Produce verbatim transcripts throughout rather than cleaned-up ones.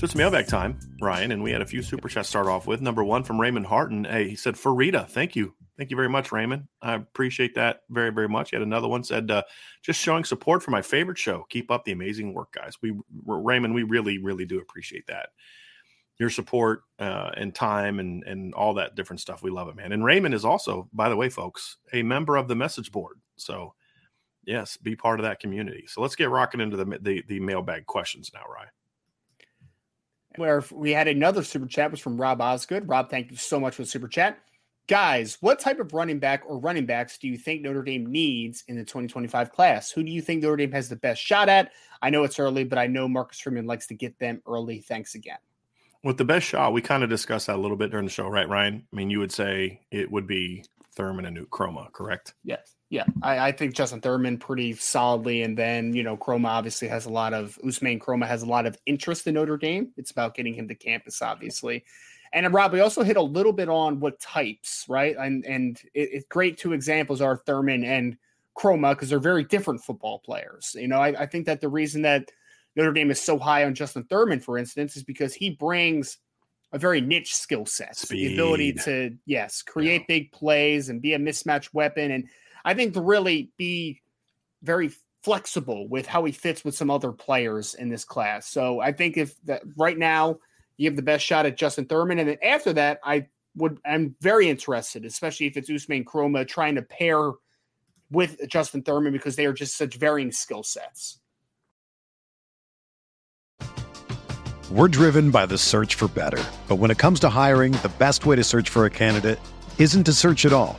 So it's mailbag time, Ryan, and we had a few super chats to start off with. Number one from Raymond Harton. Hey, he said, for Rita, thank you. Thank you very much, Raymond. I appreciate that very, very much. Yet another one said, uh, just showing support for my favorite show. Keep up the amazing work, guys. We, Raymond, we really, really do appreciate that. Your support uh, and time and, and all that different stuff. We love it, man. And Raymond is also, by the way, folks, a member of the message board. So, yes, be part of that community. So let's get rocking into the the, the mailbag questions now, Ryan. Where we had another super chat was from Rob Osgood. Rob, thank you so much for the super chat. Guys, what type of running back or running backs do you think Notre Dame needs in the twenty twenty-five class? Who do you think Notre Dame has the best shot at? I know it's early, but I know Marcus Freeman likes to get them early. Thanks again. With the best shot, we kind of discussed that a little bit during the show, right, Ryan? I mean, you would say it would be Thurman and Kroma, correct? Yes. Yeah, I, I think Justin Thurman pretty solidly. And then, you know, Kroma obviously has a lot of – Usmane Kroma has a lot of interest in Notre Dame. It's about getting him to campus, obviously. And, Rob, we also hit a little bit on what types, right? And and it's it, great two examples are Thurman and Kroma because they're very different football players. You know, I, I think that the reason that Notre Dame is so high on Justin Thurman, for instance, is because he brings – a very niche skill set, the ability to, yes, create yeah. big plays and be a mismatch weapon. And I think to really be very flexible with how he fits with some other players in this class. So I think if that right now you have the best shot at Justin Thurman. And then after that, I would, I'm very interested, especially if it's Usmane Kroma trying to pair with Justin Thurman because they are just such varying skill sets. We're driven by the search for better. But when it comes to hiring, the best way to search for a candidate isn't to search at all.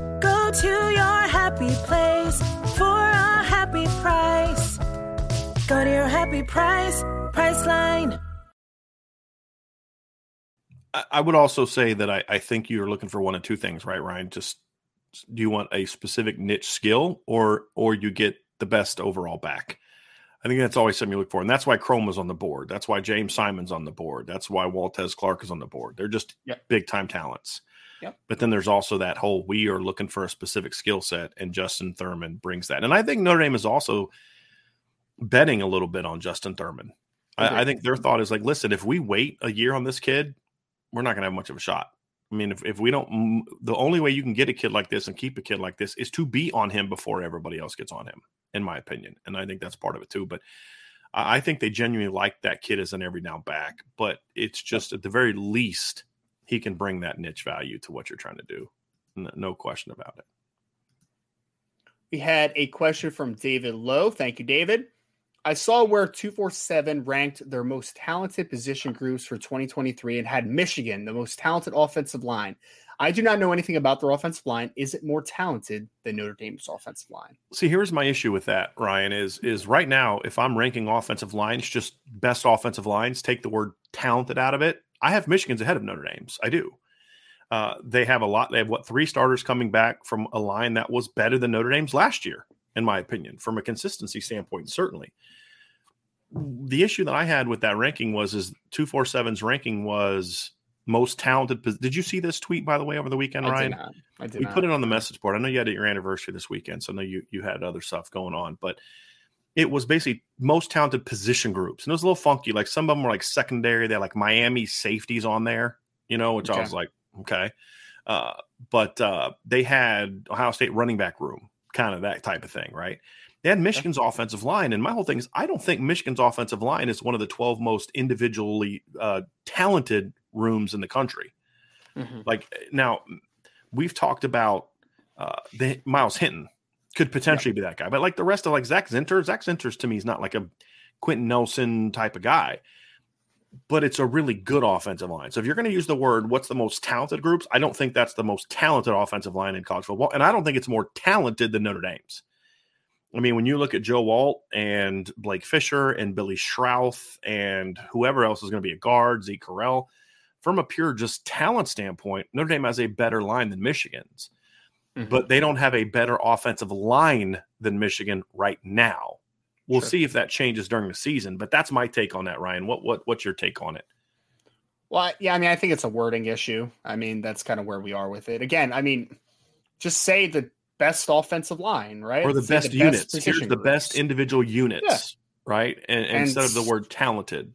Go to your happy place for a happy price. Go to your happy price, Priceline. I, I would also say that I, I think you're looking for one of two things, right, Ryan? Just do you want a specific niche skill, or or you get the best overall back? I think that's always something you look for. And that's why Kroma's on the board. That's why James Simon's on the board. That's why Waltez Clark is on the board. They're just yep. big-time talents. Yep. But then there's also that whole, we are looking for a specific skill set, and Justin Thurman brings that. And I think Notre Dame is also betting a little bit on Justin Thurman. Okay. I, I think their thought is like, listen, if we wait a year on this kid, we're not going to have much of a shot. I mean, if, if we don't, the only way you can get a kid like this and keep a kid like this is to be on him before everybody else gets on him, in my opinion. And I think that's part of it too. But I think they genuinely like that kid as an every down back. But it's just at the very least, he can bring that niche value to what you're trying to do. No question about it. We had a question from David Lowe. Thank you, David. I saw where two forty-seven ranked their most talented position groups for twenty twenty-three and had Michigan, the most talented offensive line. I do not know anything about their offensive line. Is it more talented than Notre Dame's offensive line? See, here's my issue with that, Ryan, is, is right now, if I'm ranking offensive lines, just best offensive lines, take the word talented out of it. I have Michigan's ahead of Notre Dame's. I do. Uh, they have a lot. They have, what, three starters coming back from a line that was better than Notre Dame's last year, in my opinion, from a consistency standpoint, certainly. The issue that I had with that ranking was, is two forty-seven's ranking was most talented. Did you see this tweet, by the way, over the weekend, Ryan? I did not. I did we not. Put it on the message board. I know you had it at your anniversary this weekend, so I know you, you had other stuff going on, but it was basically most talented position groups. And it was a little funky. Like some of them were like secondary. They had like Miami safeties on there, you know, which okay. I was like, okay. Uh, but uh, they had Ohio State running back room. Kind of that type of thing, right? They had Michigan's yeah. offensive line, and my whole thing is I don't think Michigan's offensive line is one of the twelve most individually uh, talented rooms in the country. Mm-hmm. Like now, we've talked about uh, the, Miles Hinton could potentially yeah. be that guy, but like the rest of like Zach Zinter, Zach Zinter's to me is not like a Quentin Nelson type of guy, but it's a really good offensive line. So if you're going to use the word, what's the most talented groups? I don't think that's the most talented offensive line in college football. And I don't think it's more talented than Notre Dame's. I mean, when you look at Joe Walt and Blake Fisher and Billy Shrouth and whoever else is going to be a guard, Zeke Correll, from a pure just talent standpoint, Notre Dame has a better line than Michigan's, mm-hmm. but they don't have a better offensive line than Michigan right now. We'll sure. see if that changes during the season, but that's my take on that, Ryan. What what what's your take on it? Well, yeah, I mean, I think it's a wording issue. I mean, that's kind of where we are with it. Again, I mean, just say the best offensive line, right? Or the say best the units. Best Here's the groups. Best individual units, yeah. right? And, and, and instead of the word talented.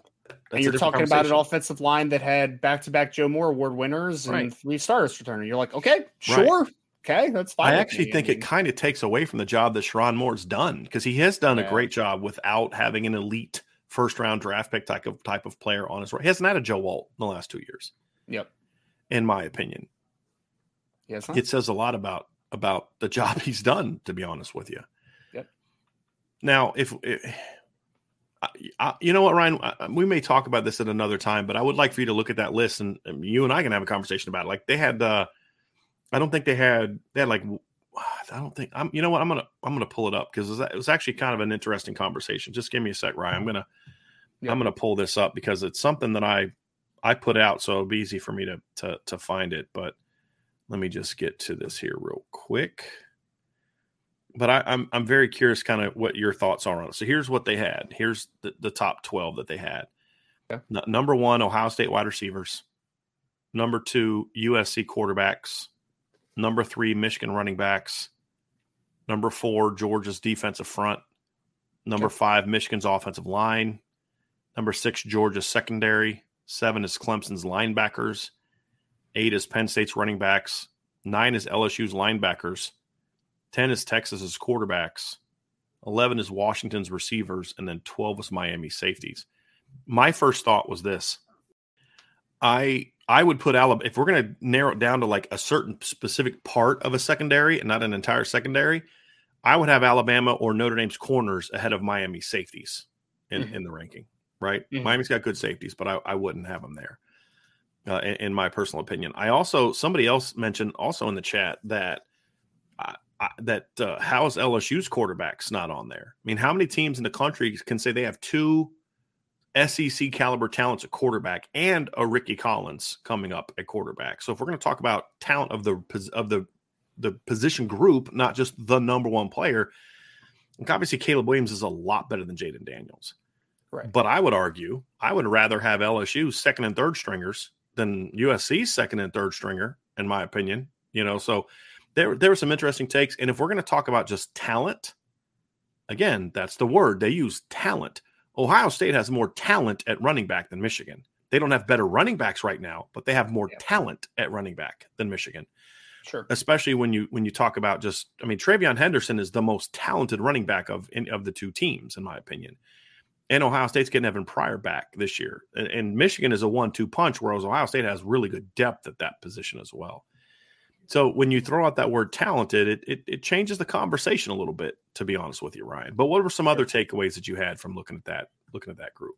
And you're talking about an offensive line that had back-to-back Joe Moore award winners right. and three starters returning. You're like, okay, sure. Right. Okay, that's fine. I actually think I mean, it kind of takes away from the job that Sherrod Moore's done, because he has done yeah. a great job without having an elite first-round draft pick type of type of player on his right. He hasn't had a Joe Walt in the last two years. Yep. In my opinion. Yes. It says a lot about about the job he's done, to be honest with you. Yep. Now, if, if I, I, you know what, Ryan, I, we may talk about this at another time, but I would like for you to look at that list, and, and you and I can have a conversation about it. Like they had the. Uh, I don't think they had they had like I don't think I'm you know what I'm gonna I'm gonna pull it up because it was actually kind of an interesting conversation. Just give me a sec, Ryan. I'm gonna yeah. I'm gonna pull this up because it's something that I I put out, so it'll be easy for me to to to find it. But let me just get to this here real quick. But I, I'm I'm very curious kind of what your thoughts are on it. So here's what they had. Here's the, the top twelve that they had. Yeah. N- number one, Ohio State wide receivers. Number two, U S C quarterbacks. Number three, Michigan running backs. Number four, Georgia's defensive front. Number five, Michigan's offensive line. Number six, Georgia's secondary. Seven is Clemson's linebackers. Eight is Penn State's running backs. Nine is L S U's linebackers. Ten is Texas's quarterbacks. Eleven is Washington's receivers. And then twelve is Miami's safeties. My first thought was this. I... I would put Alabama, if we're going to narrow it down to like a certain specific part of a secondary and not an entire secondary, I would have Alabama or Notre Dame's corners ahead of Miami's safeties in, mm-hmm. in the ranking, right? Mm-hmm. Miami's got good safeties, but I, I wouldn't have them there, uh, in, in my personal opinion. I also, somebody else mentioned also in the chat that uh, I, that uh, how is L S U's quarterbacks not on there? I mean, how many teams in the country can say they have two S E C caliber talents at quarterback and a Ricky Collins coming up at quarterback. So if we're going to talk about talent of the of the the position group, not just the number one player, and obviously Caleb Williams is a lot better than Jaden Daniels. Right. But I would argue I would rather have L S U's second and third stringers than U S C's second and third stringer, in my opinion. You know, so there there were some interesting takes. And if we're going to talk about just talent, again, that's the word they use, talent. Ohio State has more talent at running back than Michigan. They don't have better running backs right now, but they have more yeah. talent at running back than Michigan. Sure. Especially when you when you talk about just, I mean, Travion Henderson is the most talented running back of in, of the two teams, in my opinion. And Ohio State's getting Evan Pryor back this year. And, and Michigan is a one two punch, whereas Ohio State has really good depth at that position as well. So when you throw out that word talented, it it, it changes the conversation a little bit, to be honest with you, Ryan. But what were some sure. other takeaways that you had from looking at that, looking at that group?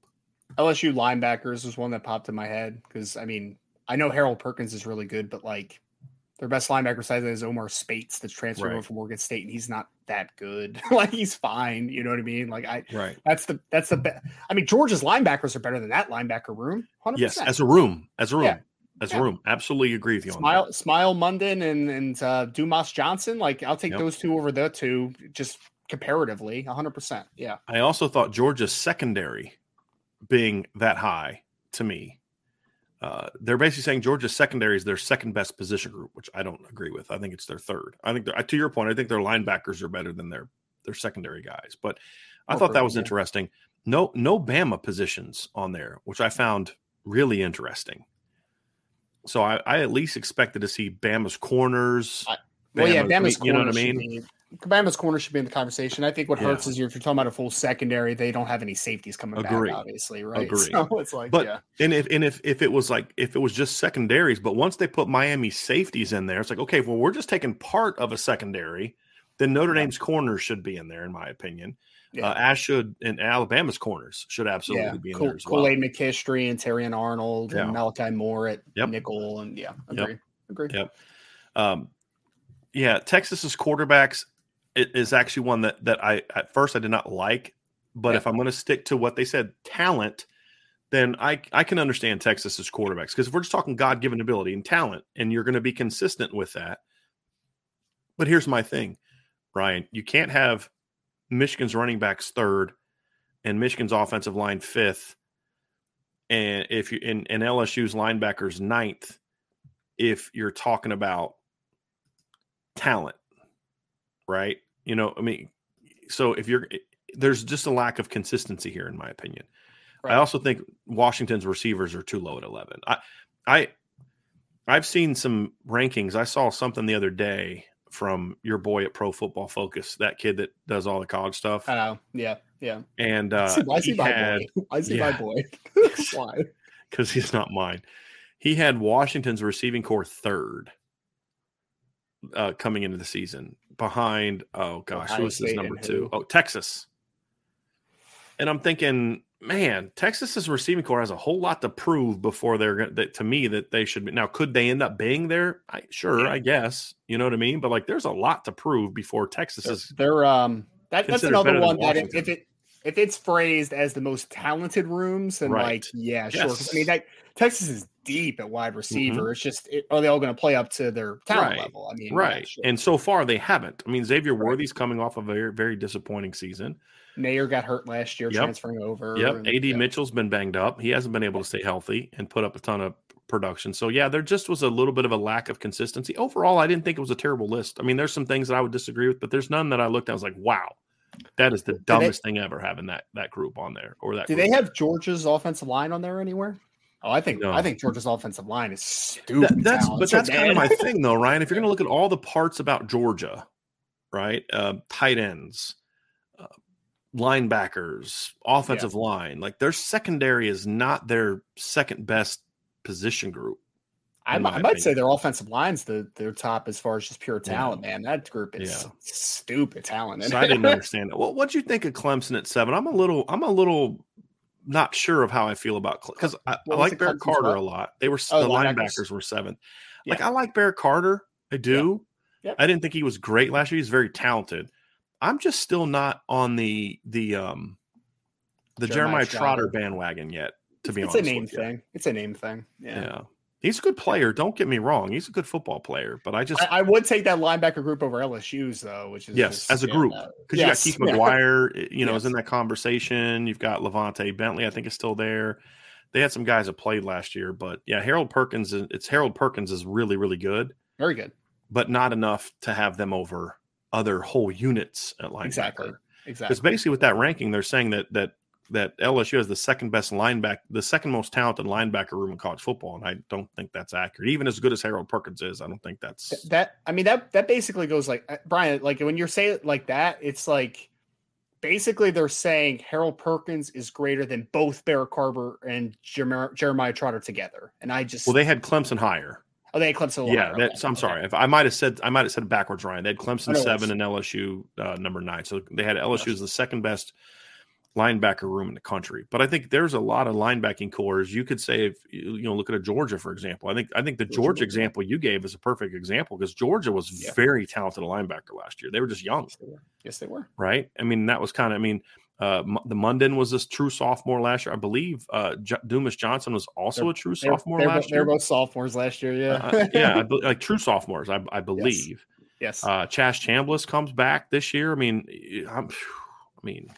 L S U linebackers was one that popped in my head because, I mean, I know Harold Perkins is really good, but like, their best linebacker size is Omar Spates that's transferred right. over from Oregon State, and he's not that good. Like, he's fine. You know what I mean? Like, I right. that's the that's the be- I mean, Georgia's linebackers are better than that linebacker room. one hundred percent. Yes, as a room, as a room, yeah. as yeah. a room. Absolutely agree with you Smile, on that. Smile Munden and and uh, Dumas-Johnson. Like, I'll take yep. those two over the two, just comparatively, one hundred percent. Yeah. I also thought Georgia's secondary being that high to me. Uh, they're basically saying Georgia's secondary is their second best position group, which I don't agree with. I think it's their third. I think, to your point, I think their linebackers are better than their their secondary guys. But I oh, thought that was yeah. interesting. No, no Bama positions on there, which I found really interesting. So I, I at least expected to see Bama's corners. I, well, Bama's, yeah, Bama's corners. You know what I mean? Bama's corner should be in the conversation. I think what hurts yeah. is if you're talking about a full secondary, they don't have any safeties coming Agree. back, obviously, right? Agree. So it's like, but, yeah. And if and if if it was like if it was just secondaries, but once they put Miami safeties in there, it's like, okay, well, we're just taking part of a secondary. Then Notre yeah. Dame's corners should be in there, in my opinion. Yeah. Uh, as should and Alabama's corners should absolutely yeah. be in Col- there as well. Kool-Aid McKistry and Terrion Arnold yeah. and Malachi Moore at yep. nickel, and yeah, agree, yep. agree. Yep. Um, yeah, Texas's quarterbacks. It is actually one that, that I at first I did not like, but yeah. if I'm going to stick to what they said, talent, then I, I can understand Texas's quarterbacks, because if we're just talking God-given ability and talent, and you're going to be consistent with that. But here's my thing, Ryan. You can't have Michigan's running backs third and Michigan's offensive line fifth, and if you and, and L S U's linebackers ninth, if you're talking about talent, right? You know, I mean, so if you're, there's just a lack of consistency here, in my opinion. Right. I also think Washington's receivers are too low at eleven. I, I, I've seen some rankings. I saw something the other day from your boy at Pro Football Focus, that kid that does all the college stuff. I know. Yeah. Yeah. And uh, I see my had, boy. I see yeah. my boy. Why? Because he's not mine. He had Washington's receiving corps third uh, coming into the season. Behind, oh gosh, who is his number two? Oh, Texas. And I'm thinking, man, Texas's receiving corps has a whole lot to prove before they're that, to me, that they should be. Now, could they end up being there? I, sure, I guess. You know what I mean? But like, there's a lot to prove before Texas is. They're um, that, that's another one that if it if it's phrased as the most talented rooms, and right. like, yeah, yes. sure. I mean, that Texas is deep at wide receiver. Mm-hmm. It's just, it, are they all going to play up to their talent right. level? I mean, right. Yeah, sure. And so far they haven't. I mean, Xavier right. Worthy's coming off of a very, very disappointing season. Nayer got hurt last year, yep. transferring over. Yep. And, A D Yeah. Mitchell's been banged up. He hasn't been able to stay healthy and put up a ton of production. So yeah, there just was a little bit of a lack of consistency. Overall, I didn't think it was a terrible list. I mean, there's some things that I would disagree with, but there's none that I looked at. I was like, wow. That is the dumbest they, thing ever, having that that group on there. Or that. Do they have Georgia's offensive line on there anywhere? Oh, I think no. I think Georgia's offensive line is stupid. That, that's but that's man. kind of my thing, though, Ryan. If you're going to look at all the parts about Georgia, right? Uh, tight ends, uh, linebackers, offensive yeah. line. Like, their secondary is not their second best position group. I, I might opinion. say their offensive line's the their top as far as just pure talent, yeah. man. That group is yeah. stupid talent. So I didn't understand it. Well, what'd you think of Clemson at seven? I'm a little, I'm a little not sure of how I feel about Clemson, because I, I like Barrett Carter a lot. They were oh, the linebackers, linebackers were seventh. Yeah. Like, I like Barrett Carter. I do. Yeah. Yeah. I didn't think he was great last year. He's very talented. I'm just still not on the the um the Jeremiah, Jeremiah Trotter bandwagon yet, to be it's honest. It's a name thing. You. It's a name thing. Yeah. yeah. He's a good player. Don't get me wrong. He's a good football player, but I just I, I would take that linebacker group over L S U's though, which is yes, just, as a group because yeah, no. yes. you got Keith McGuire, you know, yes. is in that conversation. You've got Levante Bentley, I think, is still there. They had some guys that played last year, but yeah, Harold Perkins. It's Harold Perkins is really, really good, very good, but not enough to have them over other whole units at linebacker. Exactly, exactly. Because basically, with that ranking, they're saying that that. that L S U has the second best linebacker, the second most talented linebacker room in college football. And I don't think that's accurate. Even as good as Harold Perkins is, I don't think that's Th- that. I mean, that, that basically goes like Brian, like when you're saying it like that, it's like basically they're saying Harold Perkins is greater than both Barrett Carver and Jeremiah, Jeremiah Trotter together. And I just, well, they had Clemson higher. Oh, they had Clemson. Yeah. That's, I'm okay. sorry. If I might've said, I might've said it backwards, Ryan, they had Clemson seven and L S U uh, number nine. So they had L S U as the second best linebacker room in the country. But I think there's a lot of linebacking cores. You could say, if you know, look at a Georgia, for example. I think I think the Georgia, Georgia example you gave is a perfect example because Georgia was yeah. very talented a linebacker last year. They were just young. Yes, they were. Yes, they were. Right? I mean, that was kind of, I mean, uh, the Munden was this true sophomore last year. I believe uh, J- Dumas-Johnson was also they're, a true sophomore they're, they're, last they're year. They were both sophomores last year, yeah. uh, yeah, I be- like true sophomores, I, I believe. Yes. yes. Uh, Chas Chambliss comes back this year. I mean, I'm, I mean –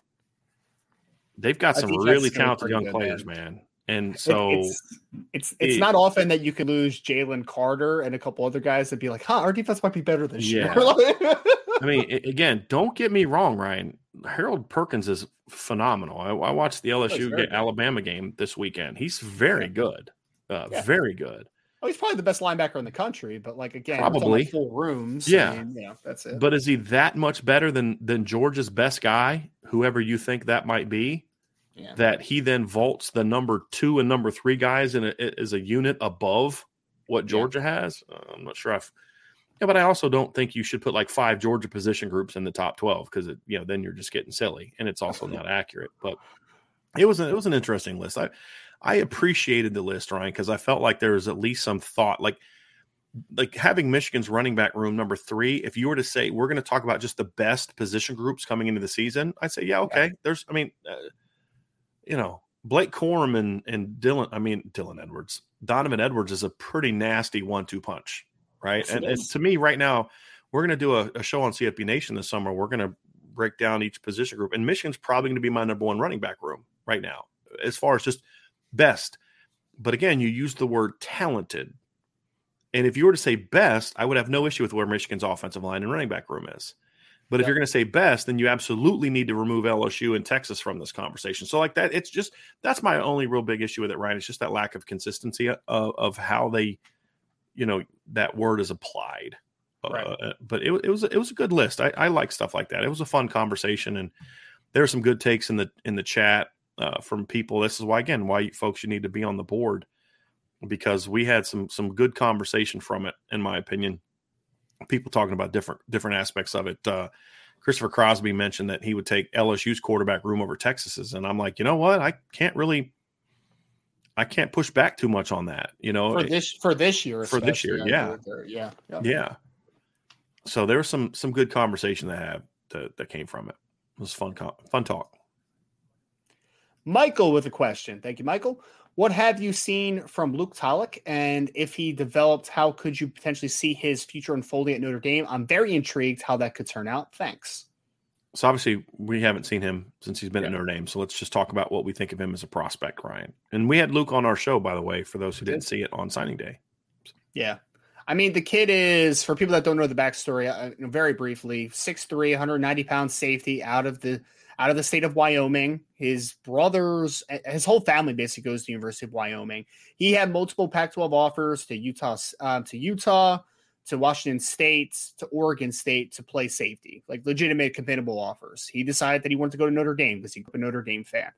they've got some really talented young players, man. And so it's it's, it's it, not often that you can lose Jalen Carter and a couple other guys and be like, huh, our defense might be better this yeah. year. I mean, again, don't get me wrong, Ryan. Harold Perkins is phenomenal. I, I watched the L S U oh, Alabama game this weekend. He's very good, uh, yeah. very good. Oh, he's probably the best linebacker in the country, but like again, probably full rooms. Yeah, I mean, yeah, that's it. But is he that much better than than Georgia's best guy, whoever you think that might be? Yeah. That he then vaults the number two and number three guys in a, is a unit above what Georgia yeah. has. Uh, I'm not sure. I've, yeah, but I also don't think you should put like five Georgia position groups in the top twelve because you know then you're just getting silly and it's also not accurate. But it was a, it was an interesting list. I I appreciated the list, Ryan, because I felt like there was at least some thought. Like like having Michigan's running back room number three. If you were to say we're going to talk about just the best position groups coming into the season, I'd say yeah, okay. Yeah. There's I mean. Uh, You know, Blake Corum and, and Dylan, I mean, Dylan Edwards, Donovan Edwards is a pretty nasty one two punch, right? Yes, and, and to me right now, we're going to do a, a show on C F B Nation this summer. We're going to break down each position group. And Michigan's probably going to be my number one running back room right now as far as just best. But again, you use the word talented. And if you were to say best, I would have no issue with where Michigan's offensive line and running back room is. But if yep. you're going to say best, then you absolutely need to remove L S U and Texas from this conversation. So like that, it's just that's my only real big issue with it, Ryan. It's just that lack of consistency of, of how they, you know, that word is applied. Right. Uh, but it, it was it was a good list. I, I like stuff like that. It was a fun conversation, and there are some good takes in the in the chat uh, from people. This is why again, why you, folks, you need to be on the board because we had some some good conversation from it, in my opinion. People talking about different different aspects of it. Uh, Christopher Crosby mentioned that he would take L S U's quarterback room over Texas's, and I'm like, you know what? I can't really, I can't push back too much on that. You know, for this for this year, for this year, yeah. yeah, yeah, yeah. So there was some some good conversation to have to, that came from it. It was fun, fun talk. Michael with a question. Thank you, Michael. What have you seen from Luke Tolick? And if he developed, how could you potentially see his future unfolding at Notre Dame? I'm very intrigued how that could turn out. Thanks. So obviously we haven't seen him since he's been yeah. at Notre Dame. So let's just talk about what we think of him as a prospect, Ryan. And we had Luke on our show, by the way, for those who didn't see it on signing day. Yeah. I mean, the kid is, for people that don't know the backstory, uh, very briefly, six three, one hundred ninety pound safety out of the Out of the state of Wyoming. His brothers, his whole family basically goes to the University of Wyoming. He had multiple Pac twelve offers to Utah, um, to Utah, to Washington State, to Oregon State to play safety, like legitimate, compatible offers. He decided that he wanted to go to Notre Dame because he's a Notre Dame fan.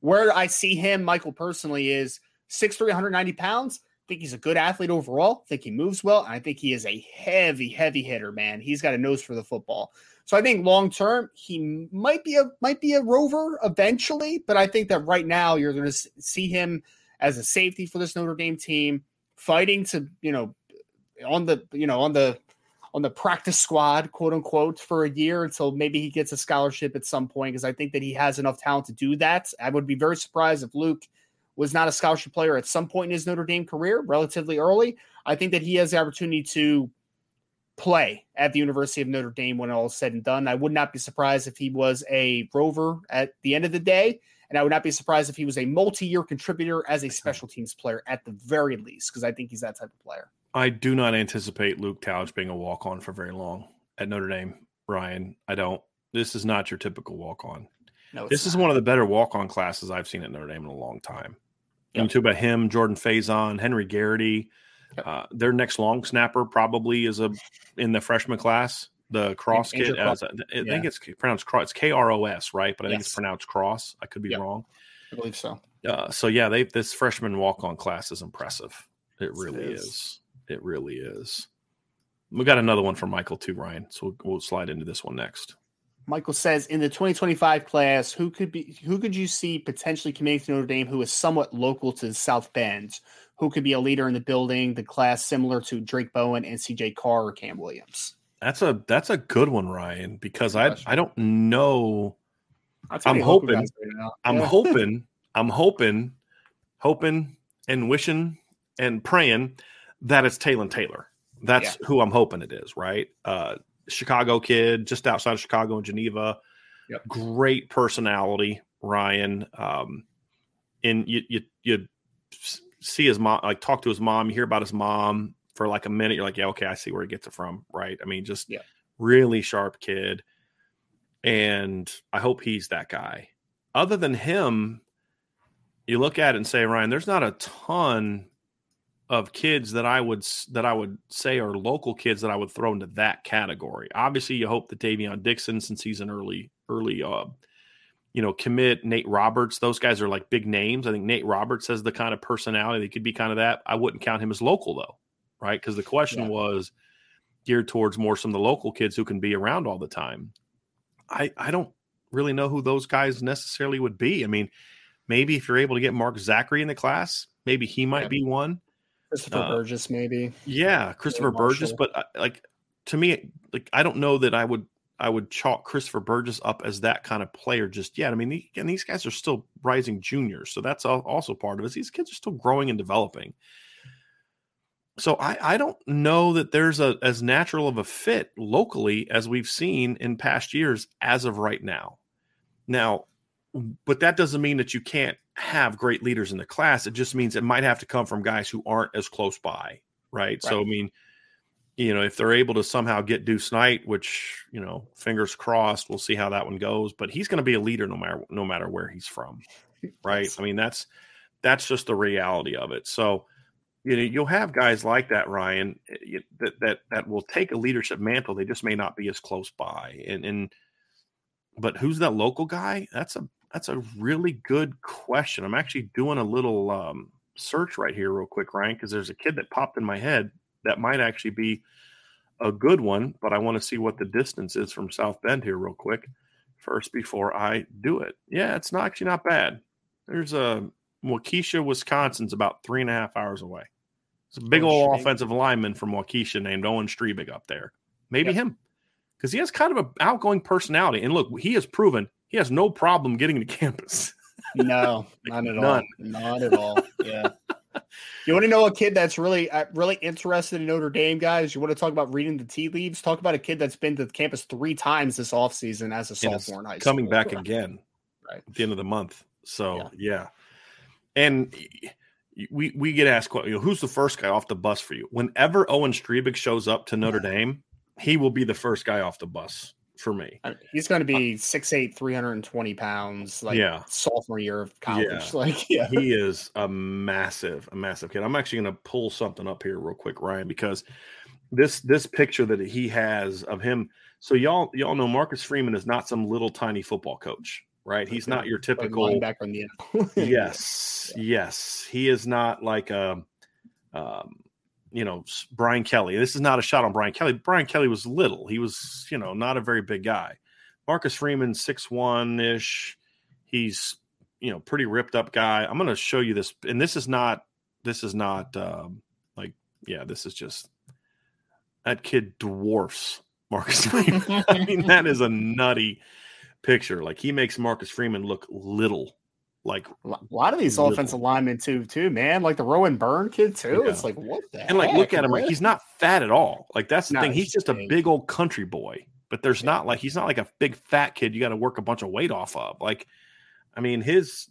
Where I see him, Michael, personally, is six three, one hundred ninety pounds. I think he's a good athlete overall. I think he moves well. And I think he is a heavy, heavy hitter, man. He's got a nose for the football. So I think long term he might be a might be a rover eventually, but I think that right now you're going to see him as a safety for this Notre Dame team, fighting to you know on the you know on the on the practice squad, quote unquote, for a year until maybe he gets a scholarship at some point, because I think that he has enough talent to do that. I would be very surprised if Luke was not a scholarship player at some point in his Notre Dame career, relatively early. I think that he has the opportunity to play at the University of Notre Dame when all is said and done. I would not be surprised if he was a Rover at the end of the day, and I would not be surprised if he was a multi-year contributor as a special teams player at the very least, because I think he's that type of player. I do not anticipate Luke Towledge being a walk-on for very long at Notre Dame, Ryan. I don't. This is not your typical walk-on. No, this not. is one of the better walk-on classes I've seen at Notre Dame in a long time. Yep. You talk about him, Jordan Faison, Henry Garrity. Yep. Uh, their next long snapper probably is a in the freshman class. The cross kid, as a, I yeah. think it's pronounced cross. It's K R O S, right? But I yes. think it's pronounced cross. I could be yep. wrong. I believe so. Uh, so yeah, they this freshman walk-on class is impressive. It really it is. is. It really is. We got another one from Michael too, Ryan. So we'll, we'll slide into this one next. Michael says, in the twenty twenty-five class, who could be who could you see potentially committing to Notre Dame who is somewhat local to the South Bend, who could be a leader in the building, the class similar to Drake Bowen and C J Carr or Cam Williams? That's a that's a good one, Ryan, because I I don't know. I'm hoping, right I'm yeah. hoping, I'm hoping, hoping and wishing and praying that it's Taylon Taylor. That's yeah. who I'm hoping it is, right? Uh Chicago kid, just outside of Chicago and Geneva. Yep. Great personality, Ryan. Um, and you, you you see his mom, like talk to his mom, you hear about his mom for like a minute. You're like, yeah, okay, I see where he gets it from, right? I mean, just yep. really sharp kid. And I hope he's that guy. Other than him, you look at it and say, Ryan, there's not a ton of kids that I would that I would say are local kids that I would throw into that category. Obviously, you hope that Davion Dixon, since he's an early, early, uh, you know, commit, Nate Roberts, those guys are like big names. I think Nate Roberts has the kind of personality that could be kind of that. I wouldn't count him as local, though, right? Because the question yeah. was geared towards more some of the local kids who can be around all the time. I, I don't really know who those guys necessarily would be. I mean, maybe if you're able to get Mark Zachary in the class, maybe he might yeah. be one. Christopher uh, Burgess, maybe. Yeah, Christopher Burgess. But I, like to me, like I don't know that I would I would chalk Christopher Burgess up as that kind of player just yet. I mean, he, and these guys are still rising juniors, so that's also part of it. These kids are still growing and developing. So I, I don't know that there's a as natural of a fit locally as we've seen in past years as of right now. Now, but that doesn't mean that you can't have great leaders in the class. It just means it might have to come from guys who aren't as close by, right? right. So, I mean, you know, if they're able to somehow get Deuce Knight, which, you know, fingers crossed, we'll see how that one goes, but he's going to be a leader no matter, no matter where he's from, right? I mean, that's, that's just the reality of it. So, you know, you'll have guys like that, Ryan, that, that, that will take a leadership mantle. They just may not be as close by. And, and, but who's that local guy? That's a, That's a really good question. I'm actually doing a little um, search right here real quick, Ryan, because there's a kid that popped in my head that might actually be a good one, but I want to see what the distance is from South Bend here real quick first before I do it. Yeah, it's not actually not bad. There's a Waukesha, Wisconsin's about three and a half hours away. It's a big old Owen offensive Striebig. lineman from Waukesha named Owen Striebig up there. Maybe yep. him, because he has kind of an outgoing personality. And look, he has proven – he has no problem getting to campus. No, like not at none. all. Not at all. Yeah. You want to know a kid that's really, uh, really interested in Notre Dame, guys? You want to talk about reading the tea leaves? Talk about a kid that's been to campus three times this offseason as a sophomore in high school. Coming back again right. at the end of the month. So, yeah. yeah. And we we get asked, you know, who's the first guy off the bus for you? Whenever Owen Striebig shows up to Notre yeah. Dame, he will be the first guy off the bus. For me, I mean, he's going to be six eight, three hundred twenty pounds, like yeah. sophomore year of college. Yeah. Like, yeah, he is a massive, a massive kid. I'm actually going to pull something up here real quick, Ryan, because this this picture that he has of him. So y'all y'all know Marcus Freeman is not some little tiny football coach, right? He's not your typical linebacker in the N F L. yes, yeah. yes, he is not like a. Um, you know, Brian Kelly. This is not a shot on Brian Kelly. Brian Kelly was little. He was, you know, not a very big guy. Marcus Freeman, six one-ish. He's, you know, pretty ripped up guy. I'm going to show you this. And this is not, this is not um, like, yeah, this is just that kid dwarfs Marcus Freeman. I mean, that is a nutty picture. Like, he makes Marcus Freeman look little. Like, a lot of these little offensive linemen too, too, man. Like the Rowan Byrne kid too. Yeah. It's like, what the and like heck? Look at him, like, he's not fat at all. Like, that's the not thing. He's just a big old country boy. But there's yeah. not like he's not like a big fat kid you got to work a bunch of weight off of. Like, I mean, his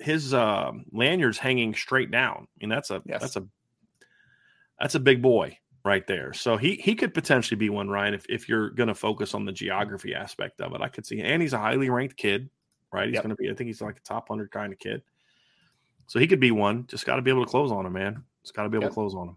his uh, lanyard's hanging straight down. I mean, that's a yes. that's a that's a big boy right there. So he he could potentially be one, Ryan, if if you're going to focus on the geography aspect of it. I could see, and he's a highly ranked kid. Right, he's yep. going to be. I think he's like a top one hundred kind of kid, so he could be one. Just got to be able to close on him, man. Just got to be able yep. to close on him.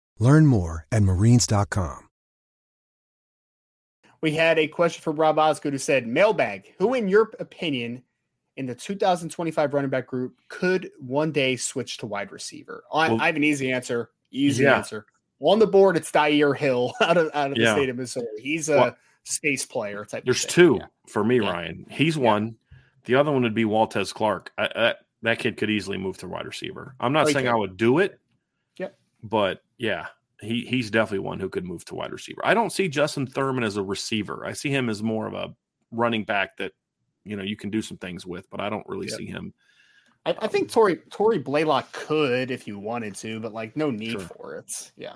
Learn more at marines dot com. We had a question for Rob Osgood who said, mailbag, who in your opinion in the two thousand twenty-five running back group could one day switch to wide receiver? I, well, I have an easy answer. Easy yeah. answer. On the board, it's Dyer Hill out of, out of yeah. the state of Missouri. He's a well, space player type There's of two yeah. for me, yeah. Ryan. He's yeah. one. The other one would be Waltez Clark. I, I, that kid could easily move to wide receiver. I'm not Great saying kid. I would do it, yep. but yeah, he he's definitely one who could move to wide receiver. I don't see Justin Thurman as a receiver. I see him as more of a running back that, you know, you can do some things with, but I don't really yep. see him. I, I think Torrey, Torrey Blaylock could if you wanted to, but like no need sure. for it. Yeah.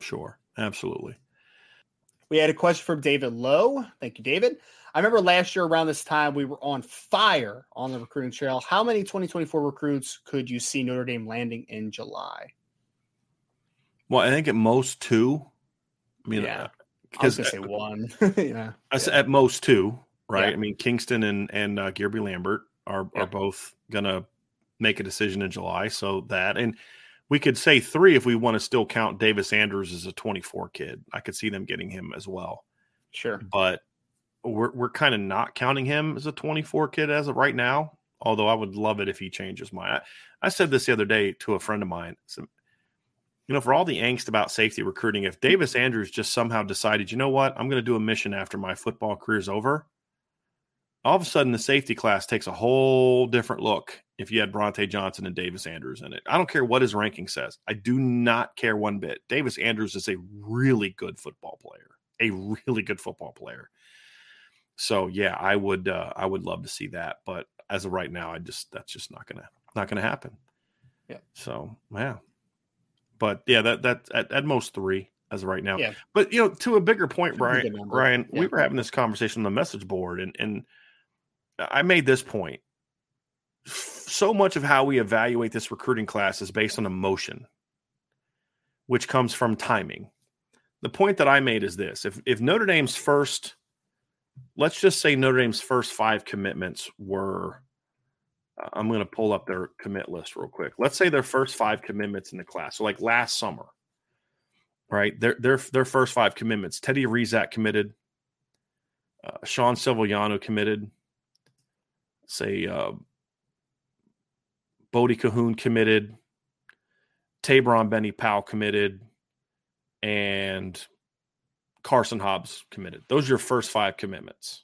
Sure. Absolutely. We had a question from David Lowe. Thank you, David. I remember last year around this time, we were on fire on the recruiting trail. How many twenty twenty-four recruits could you see Notre Dame landing in July? Well, I think at most two. I mean, yeah. uh, because I was going to say one. yeah. I yeah. At most two, right? Yeah. I mean, Kingston and, and uh, Gearby Lambert are, yeah. are both going to make a decision in July. So that, and we could say three if we want to still count Davis Andrews as a twenty-four kid. I could see them getting him as well. Sure. But we're, we're kind of not counting him as a twenty-four kid as of right now, although I would love it if he changes my mind. I, I said this the other day to a friend of mine. Some, You know, for all the angst about safety recruiting, if Davis Andrews just somehow decided, you know what, I'm going to do a mission after my football career's over, all of a sudden the safety class takes a whole different look if you had Bronte Johnson and Davis Andrews in it. I don't care what his ranking says. I do not care one bit. Davis Andrews is a really good football player, a really good football player. So, yeah, I would uh, I would love to see that. But as of right now, I just that's just not going to not going to happen. Yeah. So, yeah. But, yeah, that that's at, at most three as of right now. Yeah. But, you know, to a bigger point, Ryan, Ryan yeah. we were having this conversation on the message board, and, and I made this point. So much of how we evaluate this recruiting class is based on emotion, which comes from timing. The point that I made is this. If if Notre Dame's first, let's just say Notre Dame's first five commitments were – I'm going to pull up their commit list real quick. Let's say their first five commitments in the class. So like last summer, right? Their, their, their first five commitments, Teddy Rizak committed, uh, Sean Silviano committed, say uh, Bodie Cahoon committed, Tabron Benny Powell committed, and Carson Hobbs committed. Those are your first five commitments.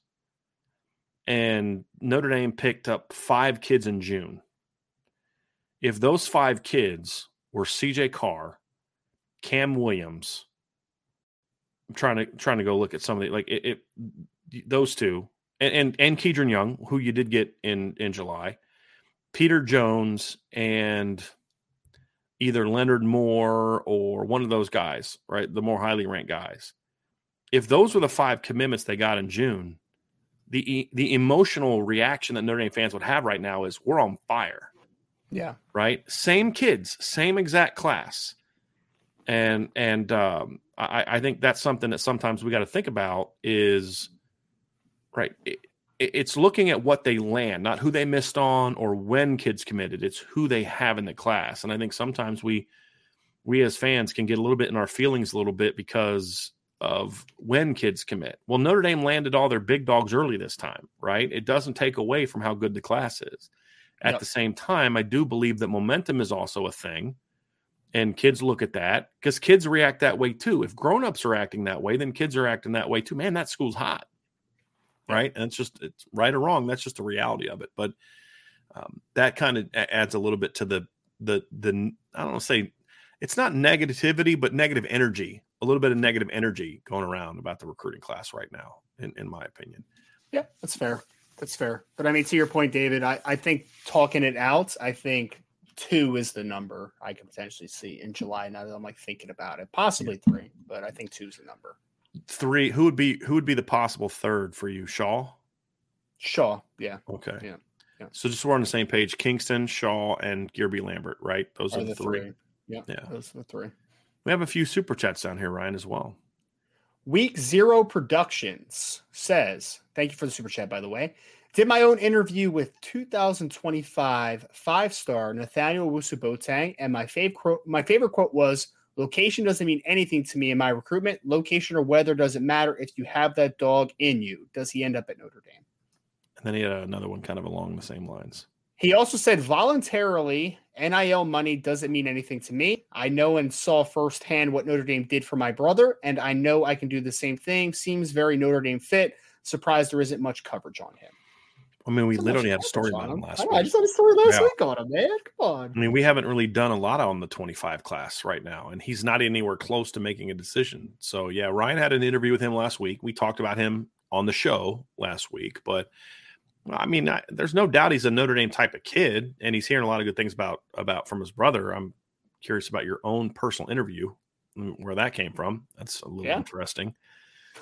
And Notre Dame picked up five kids in June. If those five kids were C J Carr, Cam Williams, I'm trying to trying to go look at some of the like it, it those two and, and and Kedron Young, who you did get in in July, Peter Jones and either Leonard Moore or one of those guys, right, the more highly ranked guys. If those were the five commitments they got in June, the the emotional reaction that Notre Dame fans would have right now is we're on fire. Yeah. Right? Same kids, same exact class. And and um, I, I think that's something that sometimes we got to think about is, right, it, it's looking at what they land, not who they missed on or when kids committed. It's who they have in the class. And I think sometimes we we as fans can get a little bit in our feelings a little bit because – of when kids commit. Well, Notre Dame landed all their big dogs early this time, right? It doesn't take away from how good the class is. At yep. the same time, I do believe that momentum is also a thing, and kids look at that because kids react that way too. If grownups are acting that way, then kids are acting that way too. Man, that school's hot, right? And it's just, it's right or wrong, that's just the reality of it. But um, that kind of adds a little bit to the the the I don't want to say it's not negativity, but negative energy. A little bit of negative energy going around about the recruiting class right now, in, in my opinion. Yeah, that's fair. That's fair. But I mean, to your point, David, I, I think talking it out, I think two is the number I could potentially see in July. Now that I'm like thinking about it, possibly yeah. three, but I think two is the number. Three. Who would be, who would be the possible third for you? Shaw? Shaw. Yeah. Okay. Yeah. yeah. So just, we're on the same page, Kingston, Shaw, and Gearby Lambert, right? Those are, are the three. three. Yeah. Yeah. Those are the three. We have a few super chats down here, Ryan, as well. Week Zero Productions says, thank you for the super chat, by the way. Did my own interview with two thousand twenty-five five-star Nathaniel Wusu-Boateng, and my fav- quote, my favorite quote was, location doesn't mean anything to me in my recruitment. Location or weather doesn't matter if you have that dog in you. Does he end up at Notre Dame? And then he had another one kind of along the same lines. He also said, voluntarily, N I L money doesn't mean anything to me. I know and saw firsthand what Notre Dame did for my brother, and I know I can do the same thing. Seems very Notre Dame fit. Surprised there isn't much coverage on him. I mean, we so literally had a story on him last I know, week. I just had a story last yeah. week on him, man. Come on. I mean, we haven't really done a lot on the twenty-five class right now, and he's not anywhere close to making a decision. So, yeah, Ryan had an interview with him last week. We talked about him on the show last week, but – I mean, I, there's no doubt he's a Notre Dame type of kid, and he's hearing a lot of good things about about from his brother. I'm curious about your own personal interview, where that came from. That's a little yeah. interesting.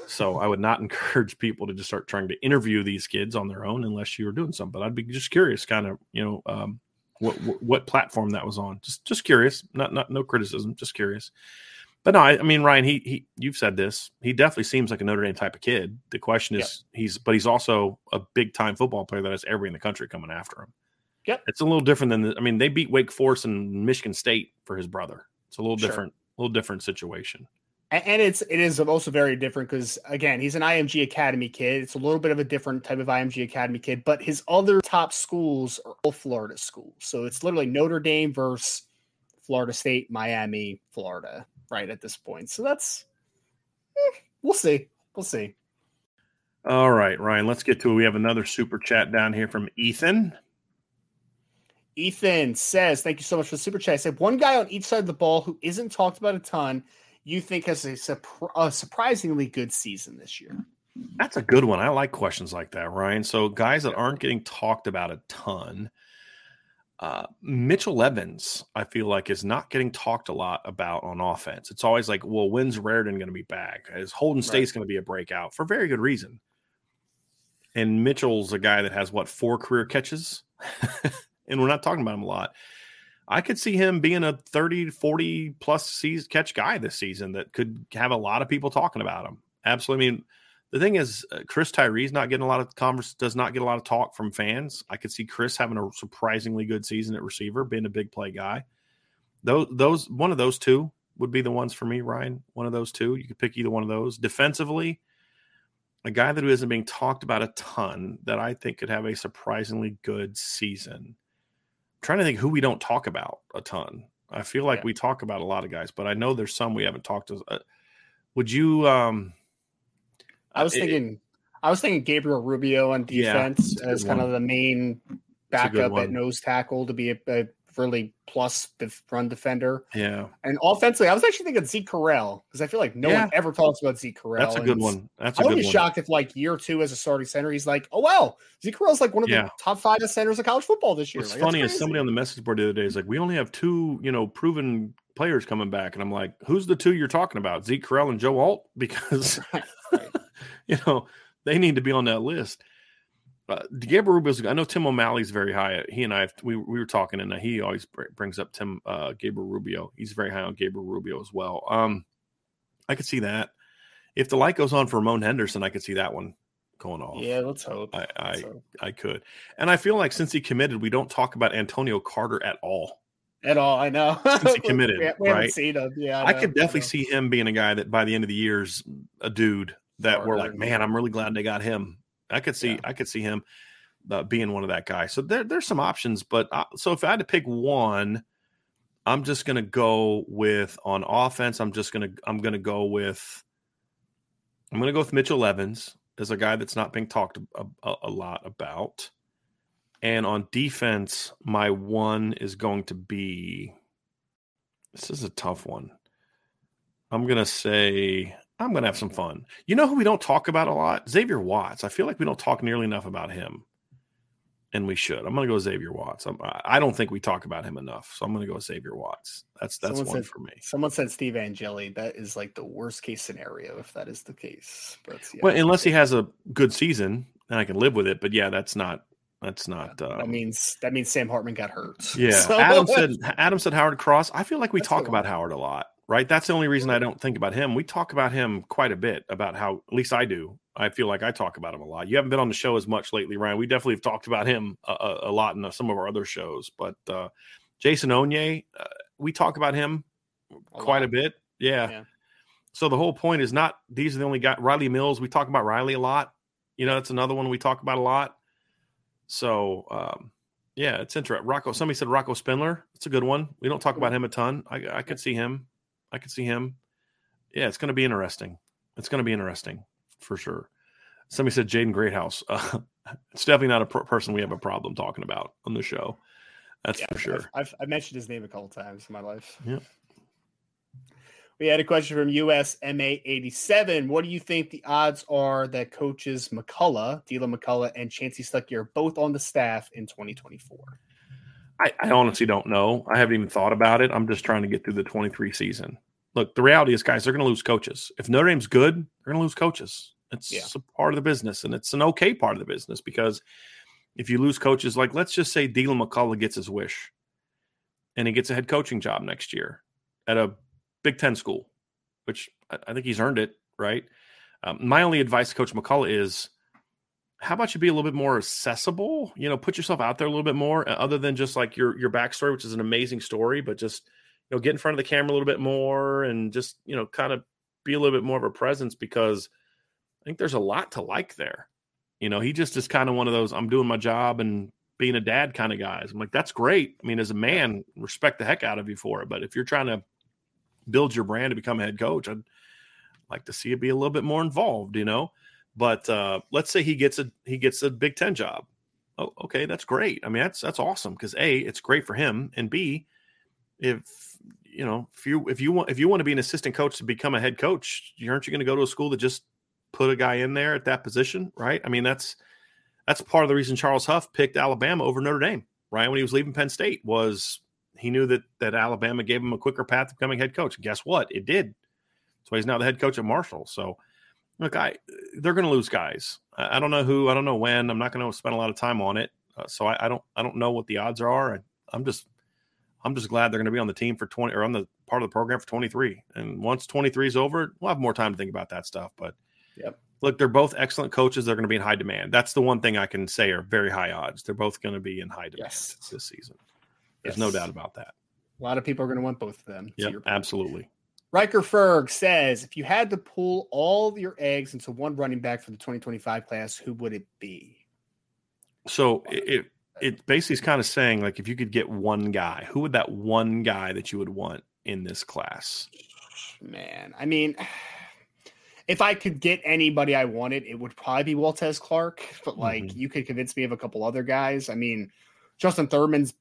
So I would not encourage people to just start trying to interview these kids on their own unless you were doing something. But I'd be just curious, kind of, you know, um, what what platform that was on. Just just curious, not not no criticism, just curious. But no, I, I mean, Ryan, he he, you've said this. He definitely seems like a Notre Dame type of kid. The question is, yep. he's, but he's also a big time football player that has everybody in the country coming after him. Yep, it's a little different than the, I mean, they beat Wake Forest and Michigan State for his brother. It's a little sure. different, a little different situation. And, and it's it is also very different because again, he's an I M G Academy kid. It's a little bit of a different type of I M G Academy kid. But his other top schools are all Florida schools, so it's literally Notre Dame versus Florida State, Miami, Florida. Right at this point. So that's, eh, we'll see. We'll see. All right, Ryan, let's get to it. We have another super chat down here from Ethan. Ethan says, thank you so much for the super chat. I said, one guy on each side of the ball who isn't talked about a ton, you think has a, supr- a surprisingly good season this year. That's a good one. I like questions like that, Ryan. So guys that aren't getting talked about a ton. Uh, Mitchell Evans, I feel like, is not getting talked a lot about on offense. It's always like, well, when's Raritan going to be back? Is Holden State's right. going to be a breakout? For very good reason. And Mitchell's a guy that has, what, four career catches? And we're not talking about him a lot. I could see him being a thirty, forty-plus catch guy this season that could have a lot of people talking about him. Absolutely. I mean, the thing is, uh, Chris Tyree's not getting a lot of converse, does not get a lot of talk from fans. I could see Chris having a surprisingly good season at receiver, being a big play guy. Those, those, one of those two would be the ones for me, Ryan. One of those two, you could pick either one of those. Defensively, a guy that isn't being talked about a ton that I think could have a surprisingly good season. I'm trying to think who we don't talk about a ton. I feel like yeah. we talk about a lot of guys, but I know there's some we haven't talked to. Uh, would you? Um, I was thinking, it, I was thinking Gabriel Rubio on defense yeah, as kind one. of the main backup at nose tackle to be a, a really plus def- run defender. Yeah. And offensively, I was actually thinking Zeke Correll, because I feel like no yeah. one ever talks about Zeke Correll. That's a good one. That's a I would good be one. shocked if like year two as a starting center, he's like, oh, wow, Zeke Correll's like one of yeah. the top five centers of college football this year. It's like, funny, as somebody on the message board the other day is like, we only have two, you know, proven players coming back. And I'm like, who's the two you're talking about? Zeke Correll and Joe Alt? Because, right, right. you know, they need to be on that list. Uh, Gabriel Rubio, I know Tim O'Malley's very high. He and I, have, we we were talking, and he always brings up Tim uh, Gabriel Rubio. He's very high on Gabriel Rubio as well. Um, I could see that. If the light goes on for Ramon Henderson, I could see that one going off. Yeah, let's hope. I I, let's hope. I could. And I feel like since he committed, we don't talk about Antonio Carter at all. At all, I know. Since he committed, we, we right? Seen him. Yeah, I, I could definitely I see him being a guy that by the end of the year's a dude that Carter. We're like, man, I'm really glad they got him. I could see, yeah. I could see him uh, being one of that guy. So there, there's some options, but uh, so if I had to pick one, I'm just going to go with on offense. I'm just going to, I'm going to go with, I'm going to go with Mitchell Evans as a guy that's not being talked a, a, a lot about. And on defense, my one is going to be, this is a tough one. I'm going to say, I'm going to have some fun. You know who we don't talk about a lot? Xavier Watts. I feel like we don't talk nearly enough about him, and we should. I'm going to go Xavier Watts. I'm, I don't think we talk about him enough, so I'm going to go Xavier Watts. That's that's someone one said, for me. Someone said Steve Angeli. That is like the worst case scenario if that is the case. But yeah. Well, unless he has a good season, and I can live with it. But yeah, that's not that's not. Yeah, that um, means that means Sam Hartman got hurt. Yeah, so. Adam said Adam said Howard Cross. I feel like we that's talk about Howard a lot. Right. That's the only reason I don't think about him. We talk about him quite a bit about how, at least I do. I feel like I talk about him a lot. You haven't been on the show as much lately, Ryan. We definitely have talked about him a, a lot in some of our other shows, but uh, Jason Onye, uh, we talk about him a quite lot. a bit. Yeah. yeah. So the whole point is not, these are the only guy, Riley Mills. We talk about Riley a lot. You know, that's another one we talk about a lot. So um, yeah, it's interesting. Rocco, somebody said Rocco Spindler. It's a good one. We don't talk about him a ton. I, I could see him. I could see him. Yeah, it's going to be interesting. It's going to be interesting for sure. Somebody said Jaden Greathouse. Uh, it's definitely not a pro- person we have a problem talking about on the show. That's yeah, for sure. I've, I've, I've mentioned his name a couple times in my life. Yeah. We had a question from U S M A eighty-seven. What do you think the odds are that coaches McCullough, Dylan McCullough, and Chancey Stuckey are both on the staff in twenty twenty-four? I, I honestly don't know. I haven't even thought about it. I'm just trying to get through the twenty-three season. Look, the reality is, guys, they're going to lose coaches. If Notre Dame's good, they're going to lose coaches. It's yeah. a part of the business, and it's an okay part of the business because if you lose coaches, like let's just say Dylan McCullough gets his wish and he gets a head coaching job next year at a Big Ten school, which I, I think he's earned it, right? Um, my only advice to Coach McCullough is, how about you be a little bit more accessible? You know, put yourself out there a little bit more, other than just like your your backstory, which is an amazing story, but just, you know, get in front of the camera a little bit more and just, you know, kind of be a little bit more of a presence, because I think there's a lot to like there. You know, he just is kind of one of those, I'm doing my job and being a dad kind of guys. I'm like, that's great. I mean, as a man, respect the heck out of you for it. But if you're trying to build your brand to become a head coach, I'd like to see you be a little bit more involved, you know? But uh, let's say he gets a he gets a Big Ten job. Oh, okay, that's great. I mean, that's that's awesome because A, it's great for him, and B, if you know if you if you want if you want to be an assistant coach to become a head coach, aren't you going to go to a school that just put a guy in there at that position, right? I mean, that's that's part of the reason Charles Huff picked Alabama over Notre Dame, right? When he was leaving Penn State, was he knew that that Alabama gave him a quicker path to becoming head coach. And guess what? It did. So he's now the head coach at Marshall. So. Look, I, they're going to lose guys. I don't know who, I don't know when. I'm not going to spend a lot of time on it, uh, so I, I don't, I don't know what the odds are. I, I'm just, I'm just glad they're going to be on the team for twenty or on the part of the program for twenty-three. And once twenty-three is over, we'll have more time to think about that stuff. But yep. Look, they're both excellent coaches. They're going to be in high demand. That's the one thing I can say are very high odds. They're both going to be in high demand yes. this season. There's yes. no doubt about that. A lot of people are going to want both of them. Yeah, absolutely. Riker Ferg says, if you had to pull all your eggs into one running back for the twenty twenty-five class, who would it be? So it it basically is kind of saying, like, if you could get one guy, who would that one guy that you would want in this class? Man, I mean, if I could get anybody I wanted, it would probably be Waltez Clark. But, like, mm-hmm. you could convince me of a couple other guys. I mean, Justin Thurman's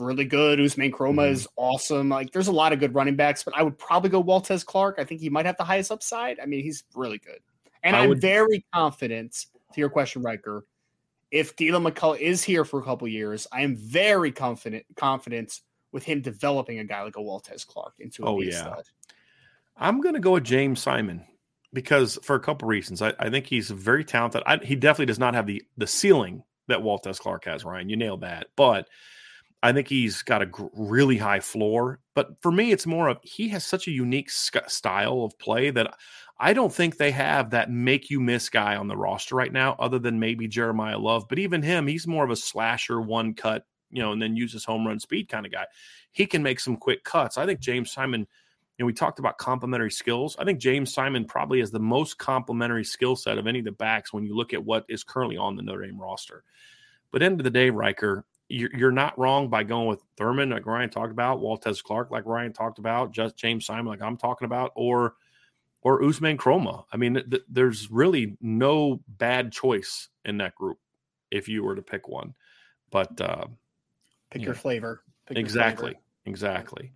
really good. Usmane Kroma mm. is awesome. Like, there's a lot of good running backs, but I would probably go Waltez Clark. I think he might have the highest upside. I mean, he's really good. And I I'm would... very confident, to your question, Riker, if Dylan McCullough is here for a couple years, I am very confident confident with him developing a guy like a Waltez Clark into a oh, yeah. stud. I'm going to go with James Simon because for a couple reasons. I, I think he's very talented. I, he definitely does not have the the ceiling that Waltez Clark has, Ryan. You nailed that. But I think he's got a gr- really high floor. But for me, it's more of he has such a unique sc- style of play that I don't think they have that make-you-miss guy on the roster right now other than maybe Jeremiah Love. But even him, he's more of a slasher, one-cut, you know, and then uses home run speed kind of guy. He can make some quick cuts. I think James Simon, you know, we talked about complementary skills. I think James Simon probably has the most complementary skill set of any of the backs when you look at what is currently on the Notre Dame roster. But end of the day, Riker, you're not wrong by going with Thurman, like Ryan talked about, Waltez Clark, like Ryan talked about, just James Simon, like I'm talking about, or or Usmane Kroma. I mean, th- there's really no bad choice in that group if you were to pick one. But uh, pick yeah. your flavor. Pick exactly, your flavor. exactly.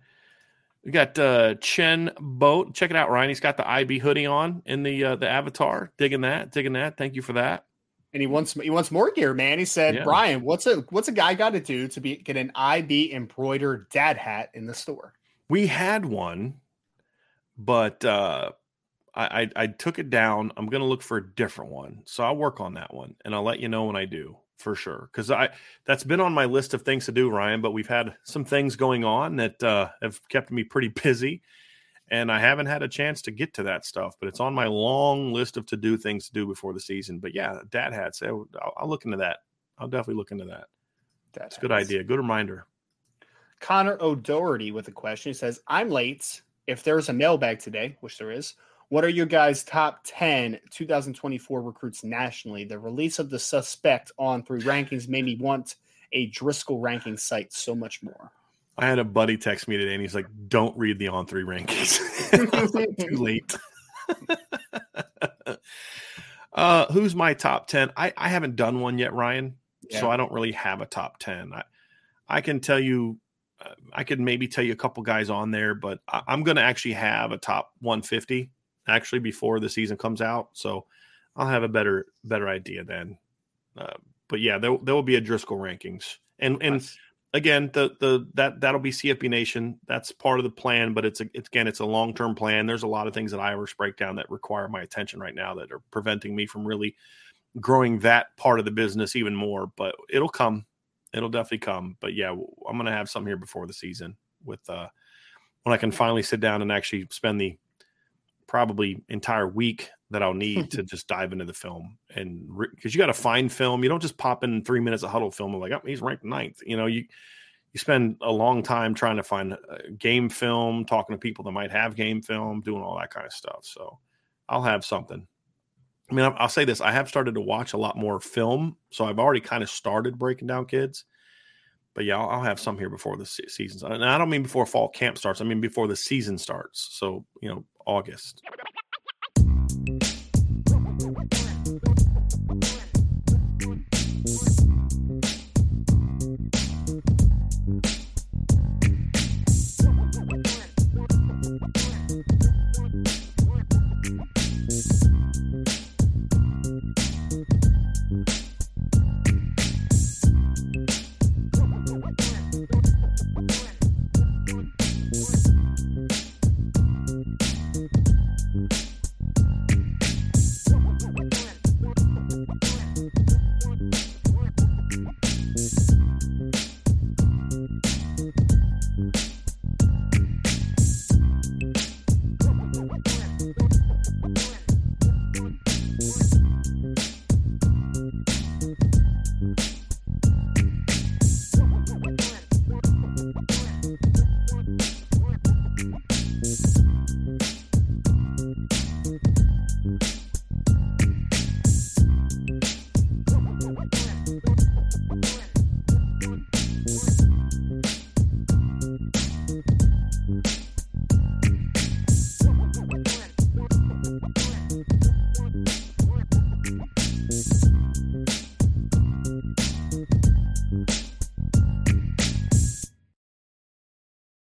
We got uh, Chen Boat. Check it out, Ryan. He's got the I B hoodie on in the uh, the avatar. Digging that, digging that. Thank you for that. And he wants he wants more gear, man. He said, yeah. Brian, what's a what's a guy got to do to be get an I B embroidered dad hat in the store? We had one, but uh, I, I I took it down. I'm gonna look for a different one, so I'll work on that one, and I'll let you know when I do for sure. Because I that's been on my list of things to do, Ryan. But we've had some things going on that uh, have kept me pretty busy, and I haven't had a chance to get to that stuff, but it's on my long list of to-do things to do before the season. But yeah, dad hats. I'll, I'll look into that. I'll definitely look into that. That's a good idea. Good reminder. Connor O'Doherty with a question. He says, I'm late. If there's a mailbag today, which there is, what are your guys' top ten two thousand twenty-four recruits nationally? The release of the suspect on three rankings made me want a Driscoll ranking site so much more. I had a buddy text me today, and he's like, don't read the on three rankings. Like, too late. uh, who's my top ten? I, I haven't done one yet, Ryan, yeah. so I don't really have a top ten. I, I can tell you uh, – I could maybe tell you a couple guys on there, but I, I'm going to actually have a top one fifty actually before the season comes out. So I'll have a better better idea then. Uh, but, yeah, there, there will be a Driscoll rankings. And and nice. – Again, the the that that'll be C F B Nation. That's part of the plan, but it's, a, it's again, it's a long-term plan. There's a lot of things that Irish break down that require my attention right now that are preventing me from really growing that part of the business even more. But it'll come, it'll definitely come. But yeah, I'm gonna have something here before the season with uh, when I can finally sit down and actually spend the probably entire week that I'll need to just dive into the film and re- cause you got to find film. You don't just pop in three minutes of huddle film and like, oh, he's ranked ninth. You know, you, you spend a long time trying to find uh, game film, talking to people that might have game film, doing all that kind of stuff. So I'll have something. I mean, I'll, I'll say this. I have started to watch a lot more film. So I've already kind of started breaking down kids, but yeah, I'll, I'll have some here before the se- seasons. And I don't mean before fall camp starts. I mean, before the season starts. So, you know, August.